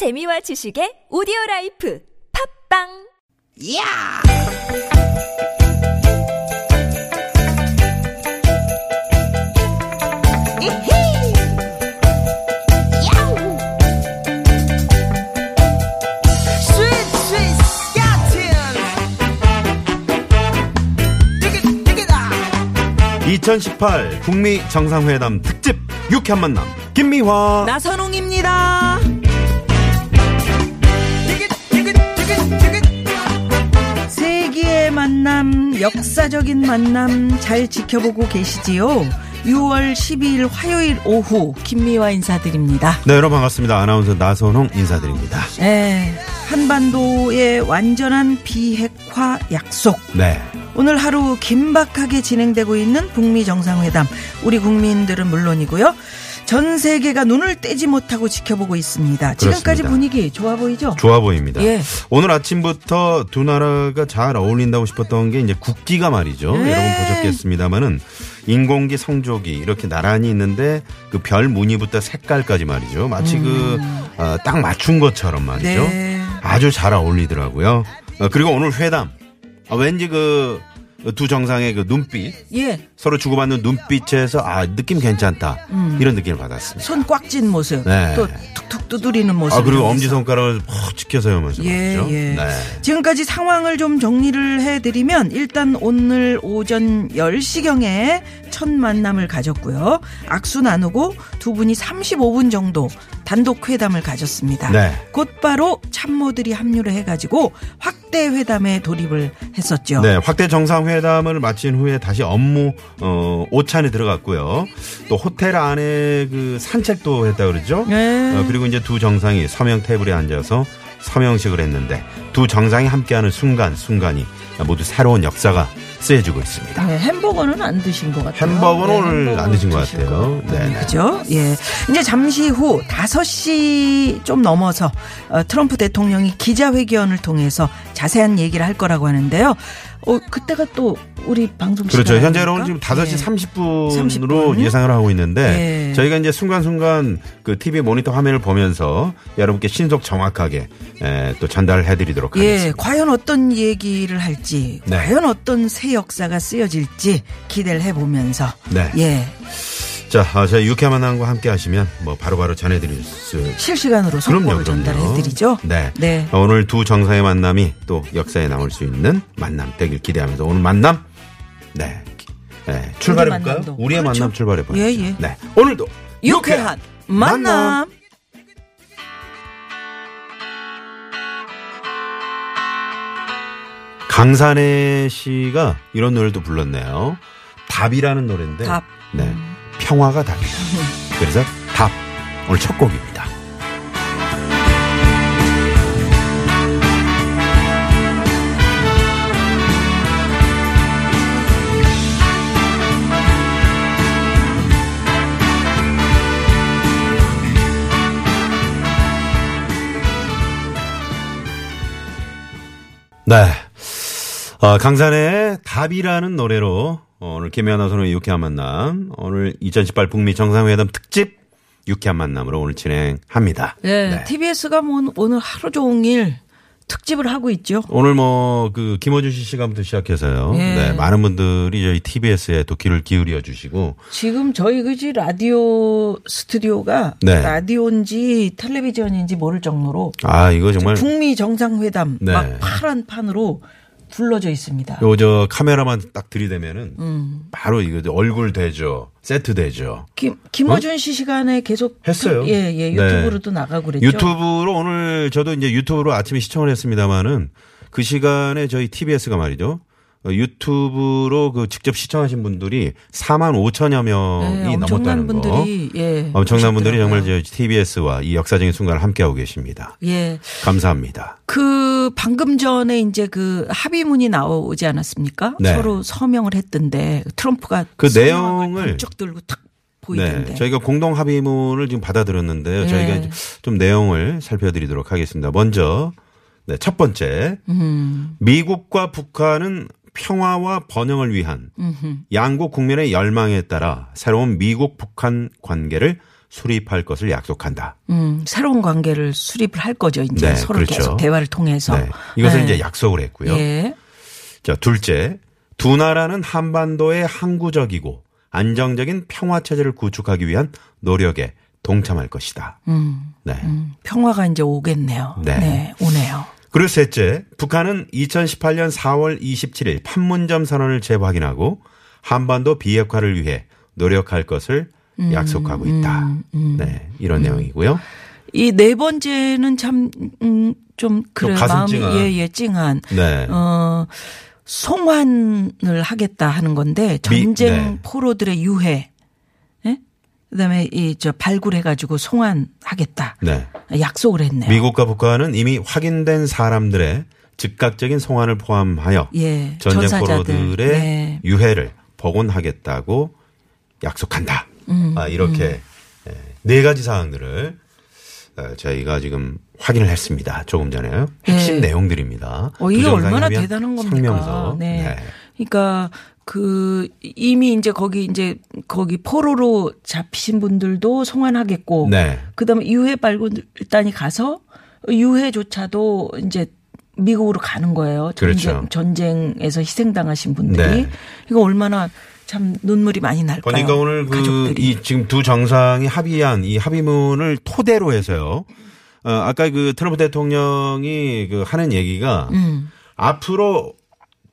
재미와 지식의 오디오라이프 팝빵. 이야! 이히! 야우! 스윗 스캇틴! 디귿디귿아! 2018 북미 정상회담 특집 유쾌한 만남 김미화 나선홍입니다. 세계의 만남, 역사적인 만남 잘 지켜보고 계시지요? 6월 12일 화요일 오후 김미화 인사드립니다. 네, 여러분 반갑습니다. 아나운서 나선홍 인사드립니다. 네, 한반도의 완전한 비핵화 약속. 네. 오늘 하루 긴박하게 진행되고 있는 북미 정상회담. 우리 국민들은 물론이고요. 전 세계가 눈을 떼지 못하고 지켜보고 있습니다. 지금까지 그렇습니다. 분위기 좋아 보이죠? 좋아 보입니다. 예. 오늘 아침부터 두 나라가 잘 어울린다고 싶었던 게 이제 국기가 말이죠. 예. 여러분 보셨겠습니다만은 인공기, 성조기 이렇게 나란히 있는데 그 별 무늬부터 색깔까지 말이죠. 마치 그 딱 맞춘 것처럼 말이죠. 네. 아주 잘 어울리더라고요. 그리고 오늘 회담. 왠지 그 두 정상의 그 눈빛, 예, 서로 주고받는 눈빛에서 아 느낌 괜찮다, 이런 느낌을 받았습니다. 손 꽉 쥔 모습, 네. 또 툭툭 두드리는 모습, 아 그리고 엄지 손가락을 푹 지켜서 요면서, 예, 맞죠? 예. 네. 지금까지 상황을 좀 정리를 해드리면 일단 오늘 오전 10시 경에 첫 만남을 가졌고요. 악수 나누고 두 분이 35분 정도 단독 회담을 가졌습니다. 네. 곧바로 참모들이 합류를 해가지고 확대 회담에 돌입을 했었죠. 네, 확대 정상회담을 마친 후에 다시 업무 오찬에 들어갔고요. 또 호텔 안에 그 산책도 했다 그러죠. 네. 그리고 이제 두 정상이 서명 테이블에 앉아서 서명식을 했는데 두 정상이 함께하는 순간순간이 모두 새로운 역사가 쓰여지고 있습니다. 네, 햄버거는 안 드신 것 같아요. 햄버거는 오늘 안 드신 것 같아요. 네, 그렇죠. 예, 이제 잠시 후 5시 좀 넘어서 트럼프 대통령이 기자회견을 통해서 자세한 얘기를 할 거라고 하는데요. 그때가 또 우리 방송 시간. 그렇죠. 현재로는 지금 5시 30분으로 예상을 하고 있는데, 예, 저희가 이제 순간순간 그 TV 모니터 화면을 보면서 여러분께 신속 정확하게 또 전달해드리도록 하겠습니다. 예, 과연 어떤 얘기를 할지, 네, 과연 어떤 새 역사가 쓰여질지 기대를 해보면서, 네, 예. 자, 저희 유쾌한 만남과 함께 하시면 뭐 바로바로 전해드릴 수. 실시간으로 속보를 전달해드리죠. 네. 네. 오늘 두 정상의 만남이 또 역사에 남을 수 있는 만남 되길 기대하면서 오늘 만남, 네, 네, 출발해볼까요? 우리의 그렇죠. 만남 출발해보죠. 예, 예. 네. 오늘도 유쾌한 만남. 강산해 씨가 이런 노래를 또 불렀네요. 답이라는 노래인데. 답. 네. 평화가 답이다. 그래서 답. 오늘 첫 곡입니다. 네. 강산의 답이라는 노래로 오늘 김미화 나선홍의 유쾌한 만남, 오늘 2018 북미 정상회담 특집 유쾌한 만남으로 오늘 진행합니다. 네, 네. TBS가 뭐 오늘 하루 종일 특집을 하고 있죠. 오늘 뭐 그 김어준 씨 시간부터 시작해서요. 네. 네, 많은 분들이 저희 TBS에 또 귀를 기울여 주시고. 지금 저희 그지 라디오 스튜디오가, 네, 라디오인지 텔레비전인지 모를 정도로. 아, 이거 정말 북미 정상회담, 네, 막 파란 판으로 둘러져 있습니다. 요 저 카메라만 딱 들이대면은, 바로 이거 얼굴 되죠. 세트 되죠. 김어준 씨 시간에 계속 했어요. 예, 유튜브로도, 네, 나가고 그랬죠. 유튜브로 오늘 저도 이제 유튜브로 아침에 시청을 했습니다만은 그 시간에 저희 TBS가 말이죠. 유튜브로 그 직접 시청하신 분들이 45,000여 명이, 네, 넘었다는 분들이, 거. 예, 엄청난 분들이 정말 저희 TBS와 이 역사적인 순간을 함께하고 계십니다. 예, 감사합니다. 그 방금 전에 이제 그 합의문이 나오지 않았습니까? 네. 서로 서명을 했던데 트럼프가 그 내용을 번쩍 들고 탁 보이던데. 네, 저희가 공동 합의문을 지금 받아들였는데요. 예. 저희가 좀 내용을 살펴드리도록 하겠습니다. 먼저, 네, 첫 번째, 미국과 북한은 평화와 번영을 위한 양국 국민의 열망에 따라 새로운 미국 북한 관계를 수립할 것을 약속한다. 새로운 관계를 수립을 할 거죠. 이제 네, 서로 그렇죠. 계속 대화를 통해서. 네. 이것을 네. 이제 약속을 했고요. 예. 자, 둘째, 두 나라는 한반도의 항구적이고 안정적인 평화 체제를 구축하기 위한 노력에 동참할 것이다. 네. 평화가 이제 오겠네요. 네. 네, 오네요. 그리고 셋째, 북한은 2018년 4월 27일 판문점 선언을 재확인하고 한반도 비핵화를 위해 노력할 것을 약속하고 있다. 네, 이런 내용이고요. 이 네 번째는 참 좀 그래 마음이 예 찡한. 네. 송환을 하겠다 하는 건데 전쟁 네. 포로들의 유해, 네? 그다음에 이 저 발굴해가지고 송환하겠다. 네. 약속을 했네요. 미국과 북한은 이미 확인된 사람들의 즉각적인 송환을 포함하여 예. 전쟁 포로들의 네. 유해를 복원하겠다고 약속한다. 아, 이렇게 네 가지 사항들을 저희가 지금 확인을 했습니다. 조금 전에요. 핵심 네. 내용들입니다. 이게 얼마나 대단한 겁니까? 성명서. 네. 네. 그러니까 그 이미 이제 거기 포로로 잡히신 분들도 송환하겠고, 네. 그다음에 유해 발굴단이 가서 유해조차도 이제 미국으로 가는 거예요. 그렇죠. 전쟁에서 희생당하신 분들이 네. 이거 얼마나. 참 눈물이 많이 날까요? 그러니까 오늘 그 이 지금 두 정상이 합의한 이 합의문을 토대로 해서요. 아까 그 트럼프 대통령이 그 하는 얘기가 앞으로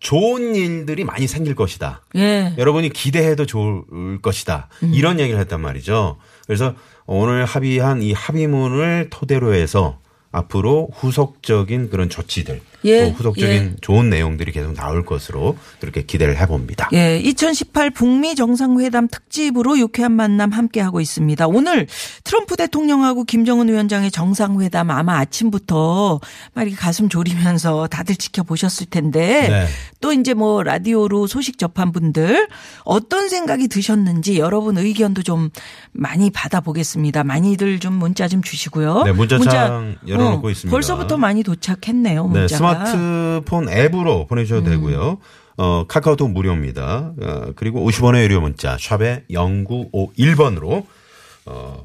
좋은 일들이 많이 생길 것이다. 예. 여러분이 기대해도 좋을 것이다. 이런 얘기를 했단 말이죠. 그래서 오늘 합의한 이 합의문을 토대로 해서 앞으로 후속적인 그런 조치들, 예, 후속적인 예. 좋은 내용들이 계속 나올 것으로 그렇게 기대를 해봅니다. 예, 2018 북미 정상회담 특집으로 유쾌한 만남 함께하고 있습니다. 오늘 트럼프 대통령하고 김정은 위원장의 정상회담 아마 아침부터 막 이렇게 가슴 졸이면서 다들 지켜보셨을 텐데 네. 또 이제 뭐 라디오로 소식 접한 분들 어떤 생각이 드셨는지 여러분 의견도 좀 많이 받아보겠습니다. 많이들 좀 문자 좀 주시고요. 네, 문자창 여러분. 있습니다. 벌써부터 많이 도착했네요. 네, 스마트폰 앱으로 보내주셔도 되고요. 카카오톡 무료입니다. 그리고 50원의 유료 문자 샵에 0951번으로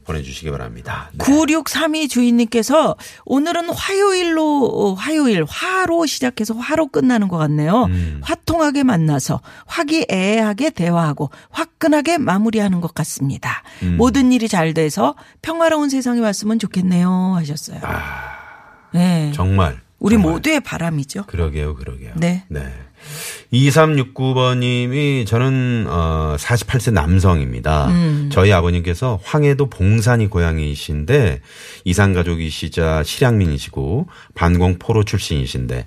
보내주시기 바랍니다. 네. 9632 주인님께서 오늘은 화요일 화로 시작해서 화로 끝나는 것 같네요. 화통하게 만나서 화기애애하게 대화하고 화끈하게 마무리하는 것 같습니다. 모든 일이 잘 돼서 평화로운 세상이 왔으면 좋겠네요 하셨어요. 아, 네. 정말. 우리 정말. 모두의 바람이죠. 그러게요. 네. 네. 2369번님이 저는 48세 남성입니다. 저희 아버님께서 황해도 봉산이 고향이신데 이산가족이시자 실향민이시고 반공포로 출신이신데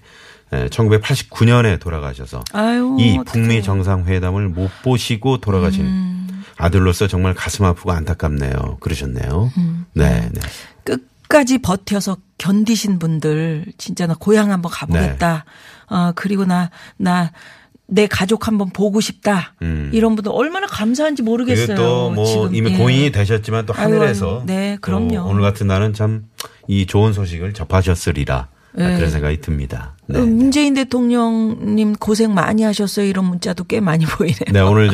1989년에 돌아가셔서 아유, 이 어떡해. 북미 정상회담을 못 보시고 돌아가신 아들로서 정말 가슴 아프고 안타깝네요. 그러셨네요. 네. 끝까지 버텨서 견디신 분들 진짜 나 고향 한번 가보겠다. 네. 그리고 나 내 가족 한번 보고 싶다. 이런 분들 얼마나 감사한지 모르겠어요. 또 뭐 이미 예. 고인이 되셨지만 또 하늘에서 네, 그럼요. 오늘 같은 날은 참 이 좋은 소식을 접하셨으리라. 네. 그런 생각이 듭니다. 네, 문재인 대통령님 고생 많이 하셨어요. 이런 문자도 꽤 많이 보이네요. 네, 오늘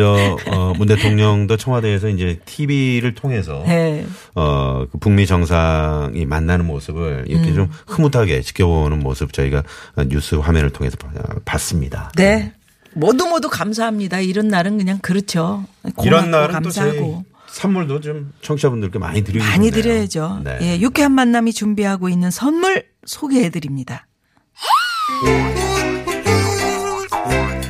문 대통령도 청와대에서 이제 TV를 통해서 네. 그 북미 정상이 만나는 모습을 이렇게 좀 흐뭇하게 지켜보는 모습 저희가 뉴스 화면을 통해서 봤습니다. 네, 모두 감사합니다. 이런 날은 그냥 그렇죠. 이런 날은 감사하고. 또 선물도 좀 청취자분들께 많이 드리고 싶네요. 많이 드려야죠. 네. 예, 유쾌한 만남이 준비하고 있는 선물 소개해드립니다.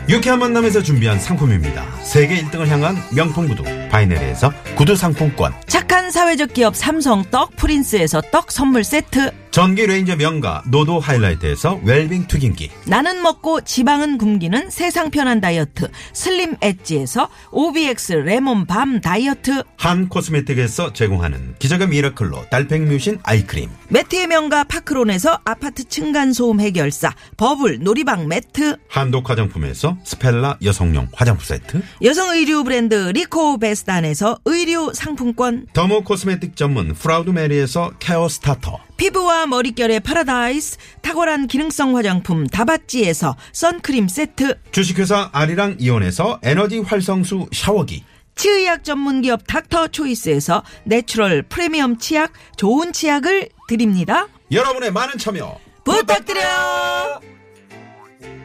유쾌한 만남에서 준비한 상품입니다. 세계 1등을 향한 명품 구두 바이네리에서 구두 상품권, 착한 사회적 기업 삼성 떡 프린스에서 떡 선물 세트, 전기 레인저 명가 노도 하이라이트에서 웰빙 튀김기, 나는 먹고 지방은 굶기는 세상 편한 다이어트 슬림 엣지에서 OBX 레몬밤 다이어트, 한 코스메틱에서 제공하는 기적의 미라클로 달팽뮤신 아이크림, 매트의 명가 파크론에서 아파트 층간소음 해결사 버블 놀이방 매트, 한독 화장품에서 스펠라 여성용 화장품 세트, 여성 의류 브랜드 리코베스단에서 의류 상품권, 더모 코스메틱 전문 프라우드 메리에서 케어 스타터, 피부와 머릿결의 파라다이스 탁월한 기능성 화장품 다바찌에서 선크림 세트, 주식회사 아리랑 이온에서 에너지 활성수 샤워기, 치의학 전문기업 닥터초이스에서 내추럴 프리미엄 치약, 좋은 치약을 드립니다. 여러분의 많은 참여 부탁드려요. 부탁드려요.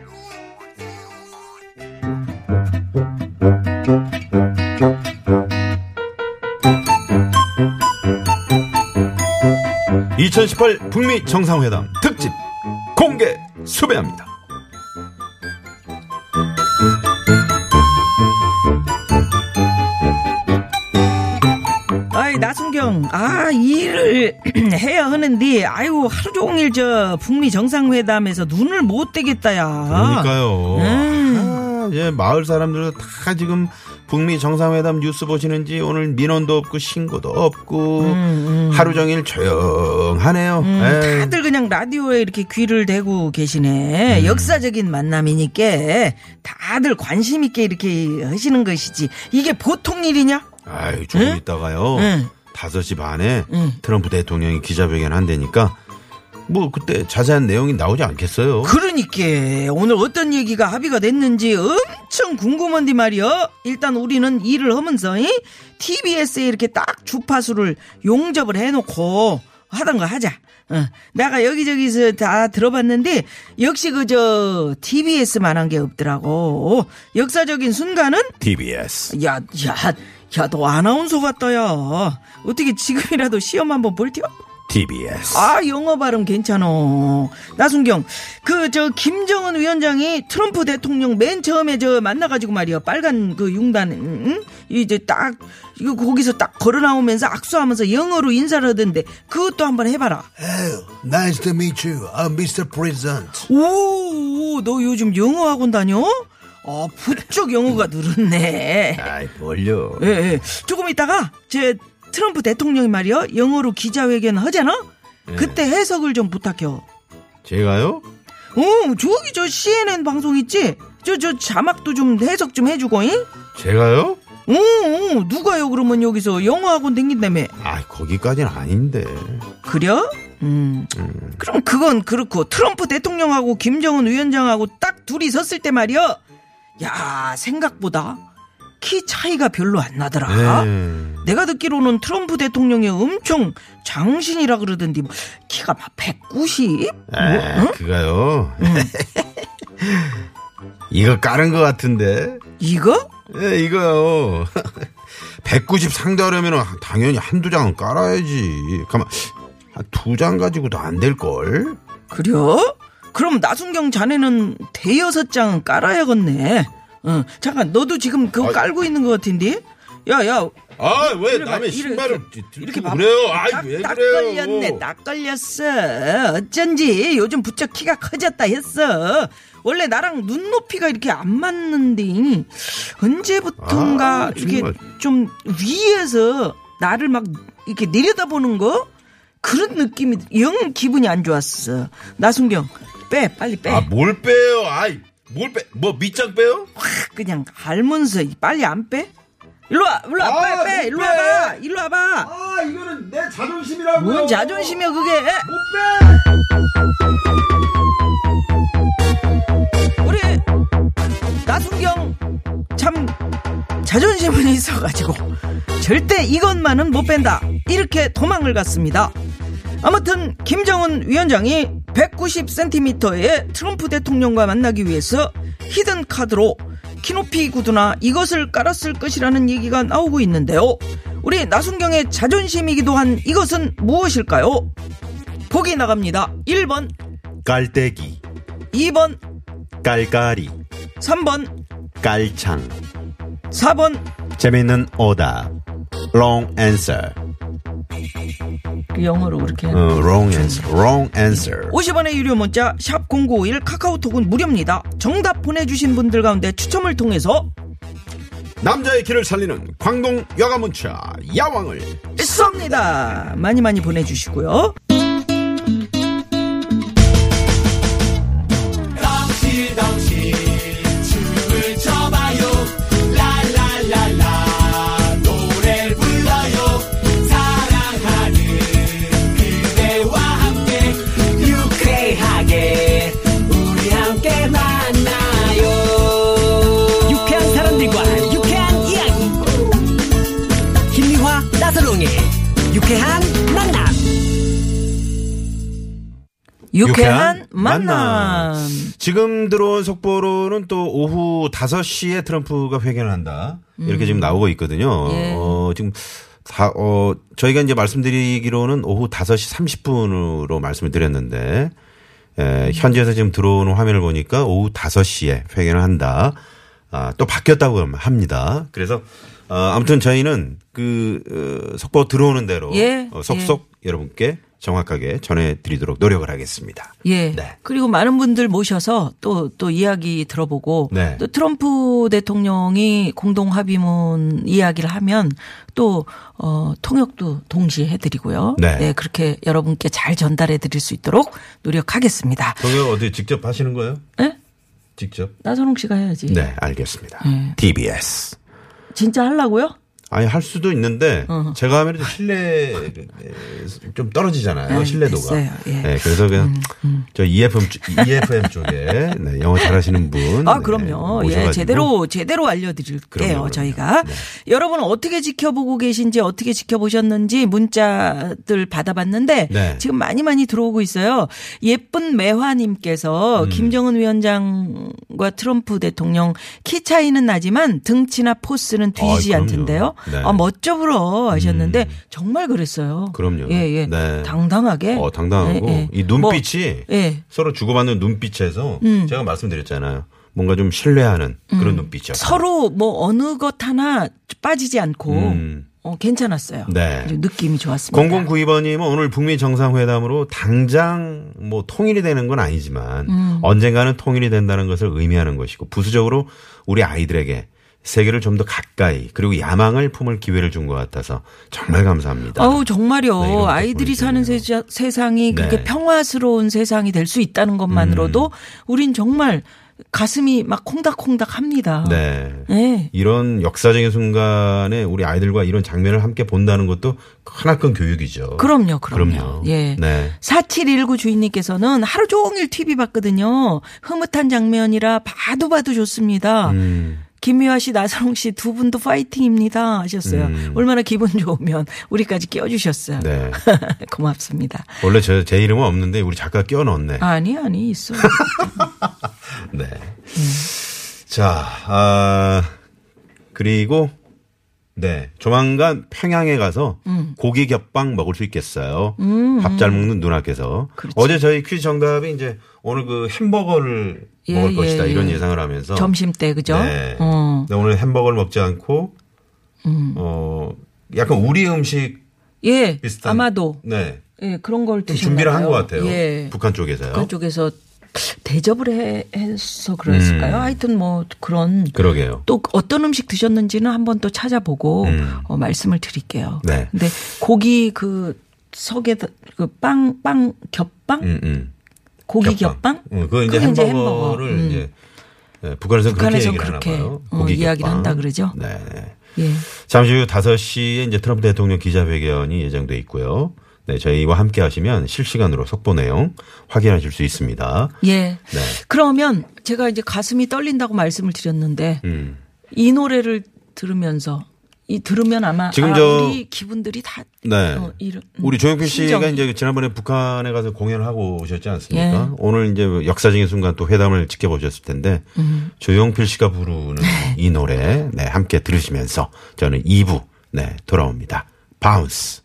2018 북미 정상회담 특집 공개 수배합니다. 나순경, 일을 해야 하는데, 하루 종일 북미 정상회담에서 눈을 못 떼겠다야. 그러니까요. 마을 사람들도 다 지금 북미 정상회담 뉴스 보시는지 오늘 민원도 없고 신고도 없고 하루 종일 조용하네요. 다들 그냥 라디오에 이렇게 귀를 대고 계시네. 역사적인 만남이니까 다들 관심 있게 이렇게 하시는 것이지. 이게 보통 일이냐? 조금 있다가요. 5시 반에 트럼프 대통령이 기자회견 한다니까 그때 자세한 내용이 나오지 않겠어요? 그러니까 오늘 어떤 얘기가 합의가 됐는지 엄청 궁금한데 말이요. 일단 우리는 일을 하면서 TBS에 이렇게 딱 주파수를 용접을 해놓고 하던가 하자. 내가 여기저기서 다 들어봤는데 역시 그저 TBS만한 게 없더라고. 역사적인 순간은 TBS. 야, 너 아나운서 같다야. 어떻게 지금이라도 시험 한번 볼텨? TBS. 영어 발음 괜찮어. 나순경, 김정은 위원장이 트럼프 대통령 맨 처음에 만나가지고 말이야. 빨간 용단, 이제 이거 거기서 딱 걸어 나오면서 악수하면서 영어로 인사를 하던데, 그것도 한번 해봐라. Hey, nice to meet you. I'm Mr. President. 오, 너 요즘 영어 학원 다녀? 부쩍 영어가 늘었네. 뭘요? 예. 조금 있다가, 트럼프 대통령이 말이요, 영어로 기자회견 하잖아? 예. 그때 해석을 좀 부탁해요. 제가요? 저기 CNN 방송 있지? 자막도 좀 해석 좀 해주고, 제가요? 누가요, 그러면 여기서 영어학원 댕긴다며? 거기까지는 아닌데. 그려? 그럼 그건 그렇고, 트럼프 대통령하고 김정은 위원장하고 딱 둘이 섰을 때 말이요, 생각보다 키 차이가 별로 안 나더라. 내가 듣기로는 트럼프 대통령이 엄청 장신이라 그러던데, 키가 막 190? 그거요. 이거 까는 것 같은데. 이거? 이거요. 190 상대하려면 당연히 한두 장은 깔아야지. 가만, 두 장 가지고도 안 될걸? 그래요? 그럼 나순경 자네는 5장은 깔아야겠네. 잠깐, 너도 지금 그거 깔고 있는 것 같은데? 야. 왜 남의 신발을 이렇게 그래요? 왜 그래요? 딱 걸렸어. 어쩐지 요즘 부쩍 키가 커졌다 했어. 원래 나랑 눈높이가 이렇게 안 맞는데, 언제부턴가 이렇게 좀 위에서 나를 막 이렇게 내려다보는 거? 그런 느낌이, 영 기분이 안 좋았어. 나순경, 빨리 빼. 뭘 빼요? 뭘 빼? 밑장 빼요? 그냥 알면서 빨리 안 빼? 일로 와, 빼. 일로 와봐. 이거는 내 자존심이라고요. 뭔 자존심이야, 그게. 못 빼! 우리 나순경 참 자존심은 있어가지고 절대 이것만은 못 뺀다, 이렇게 도망을 갔습니다. 아무튼 김정은 위원장이 190cm의 트럼프 대통령과 만나기 위해서 히든 카드로 키높이 구두나 이것을 깔았을 것이라는 얘기가 나오고 있는데요. 우리 나순경의 자존심이기도 한 이것은 무엇일까요? 보기 나갑니다. 1번 깔때기, 2번 깔깔이, 3번 깔창, 4번 재밌는 오답 long answer. 영어로 그렇게 wrong answer. wrong answer. 50원의 유료 문자 샵 0951, 카카오톡은 무료입니다. 정답 보내주신 분들 가운데 추첨을 통해서 남자의 길을 살리는 광동 야가문자 야왕을 쏩니다. 많이 보내주시고요. 유쾌한 사람들과 유쾌한 이야기. 유쾌한 만남. 지금 들어온 속보로는 또 오후 5시에 트럼프가 회견을 한다. 이렇게 지금 나오고 있거든요. 예. 지금 저희가 이제 말씀드리기로는 오후 5시 30분으로 말씀을 드렸는데, 예, 현지에서 지금 들어오는 화면을 보니까 오후 5시에 회견을 한다. 아, 또 바뀌었다고 합니다. 그래서, 아무튼 저희는 그, 속보 들어오는 대로, 예. 속속 예. 여러분께 정확하게 전해드리도록 노력을 하겠습니다. 예. 네. 그리고 많은 분들 모셔서 또 이야기 들어보고 네. 또 트럼프 대통령이 공동합의문 이야기를 하면 또 통역도 동시에 해드리고요. 네. 네. 그렇게 여러분께 잘 전달해드릴 수 있도록 노력하겠습니다. 통역 어디 직접 하시는 거예요? 네? 직접? 나선홍 씨가 해야지. 네. 알겠습니다. 네. TBS. 진짜 하려고요? 아니 할 수도 있는데 제가 하면 실내 좀 떨어지잖아요. 네, 신뢰도가. 예. 네, 그래서 그냥 저 EFM 쪽에 네, 영어 잘하시는 분. 아 그럼요. 네, 예, 제대로 알려드릴게요. 그럼요. 저희가 네. 여러분은 어떻게 지켜보고 계신지 어떻게 지켜보셨는지 문자들 받아봤는데 네. 지금 많이 들어오고 있어요. 예쁜 매화님께서 김정은 위원장과 트럼프 대통령 키 차이는 나지만 등치나 포스는 뒤지지 않던데요. 네. 아, 멋져 불어 하셨는데 정말 그랬어요. 그럼요. 예, 예. 네. 당당하게. 당당하고. 예, 예. 이 눈빛이 예. 서로 주고받는 눈빛에서 제가 말씀드렸잖아요. 뭔가 좀 신뢰하는 그런 눈빛이었어요. 서로 뭐 어느 것 하나 빠지지 않고 괜찮았어요. 네. 느낌이 좋았습니다. 0092번님은 오늘 북미 정상회담으로 당장 뭐 통일이 되는 건 아니지만 언젠가는 통일이 된다는 것을 의미하는 것이고 부수적으로 우리 아이들에게 세계를 좀 더 가까이 그리고 야망을 품을 기회를 준 것 같아서 정말 감사합니다. 아우 정말요. 네, 아이들이 사는 세상이 네. 그렇게 평화스러운 세상이 될 수 있다는 것만으로도 우린 정말 가슴이 막 콩닥콩닥합니다. 네. 네. 이런 역사적인 순간에 우리 아이들과 이런 장면을 함께 본다는 것도 하나큰 교육이죠. 그럼요. 예. 네. 4719 주인님께서는 하루 종일 TV 봤거든요. 흐뭇한 장면이라 봐도 좋습니다. 김미화 씨, 나선홍 씨 두 분도 파이팅입니다 하셨어요. 얼마나 기분 좋으면 우리까지 끼워주셨어요. 네. 고맙습니다. 원래 제 이름은 없는데 우리 작가가 끼워넣었네. 아니 있어. 네. 자, 그리고 네 조만간 평양에 가서 고기 겹빵 먹을 수 있겠어요. 밥 잘 먹는 누나께서 그렇지. 어제 저희 퀴즈 정답이 이제 오늘 그 햄버거를 먹을 것이다 이런 예상을 하면서 점심 때 그죠? 네. 근데 오늘 햄버거를 먹지 않고 약간 우리 음식 비슷한 아마도 네 그런 걸 준비를 한 것 같아요. 예. 북한 쪽에서 대접을 해서 그랬을까요? 하여튼 뭐 그런. 그러게요. 또 어떤 음식 드셨는지는 한번 또 찾아보고 말씀을 드릴게요. 네. 근데 고기 그 속에 그 빵 겹빵? 고기 겹빵? 그거 이제 햄버거를 이제 북한에서는 그렇게 하나봐요. 고기 이야기를 한다 그러죠. 네. 예. 잠시 후 5시에 이제 트럼프 대통령 기자회견이 예정돼 있고요. 네, 저희와 함께 하시면 실시간으로 속보 내용 확인하실 수 있습니다. 예. 네. 그러면 제가 이제 가슴이 떨린다고 말씀을 드렸는데 이 노래를 들으면서 들으면 아마 지금 우리 기분들이 다 네. 우리 조용필 씨가 이제 지난번에 북한에 가서 공연을 하고 오셨지 않습니까? 예. 오늘 이제 역사적인 순간 또 회담을 지켜보셨을 텐데 조용필 씨가 부르는 이 노래 네, 함께 들으시면서 저는 2부 네, 돌아옵니다. 바운스.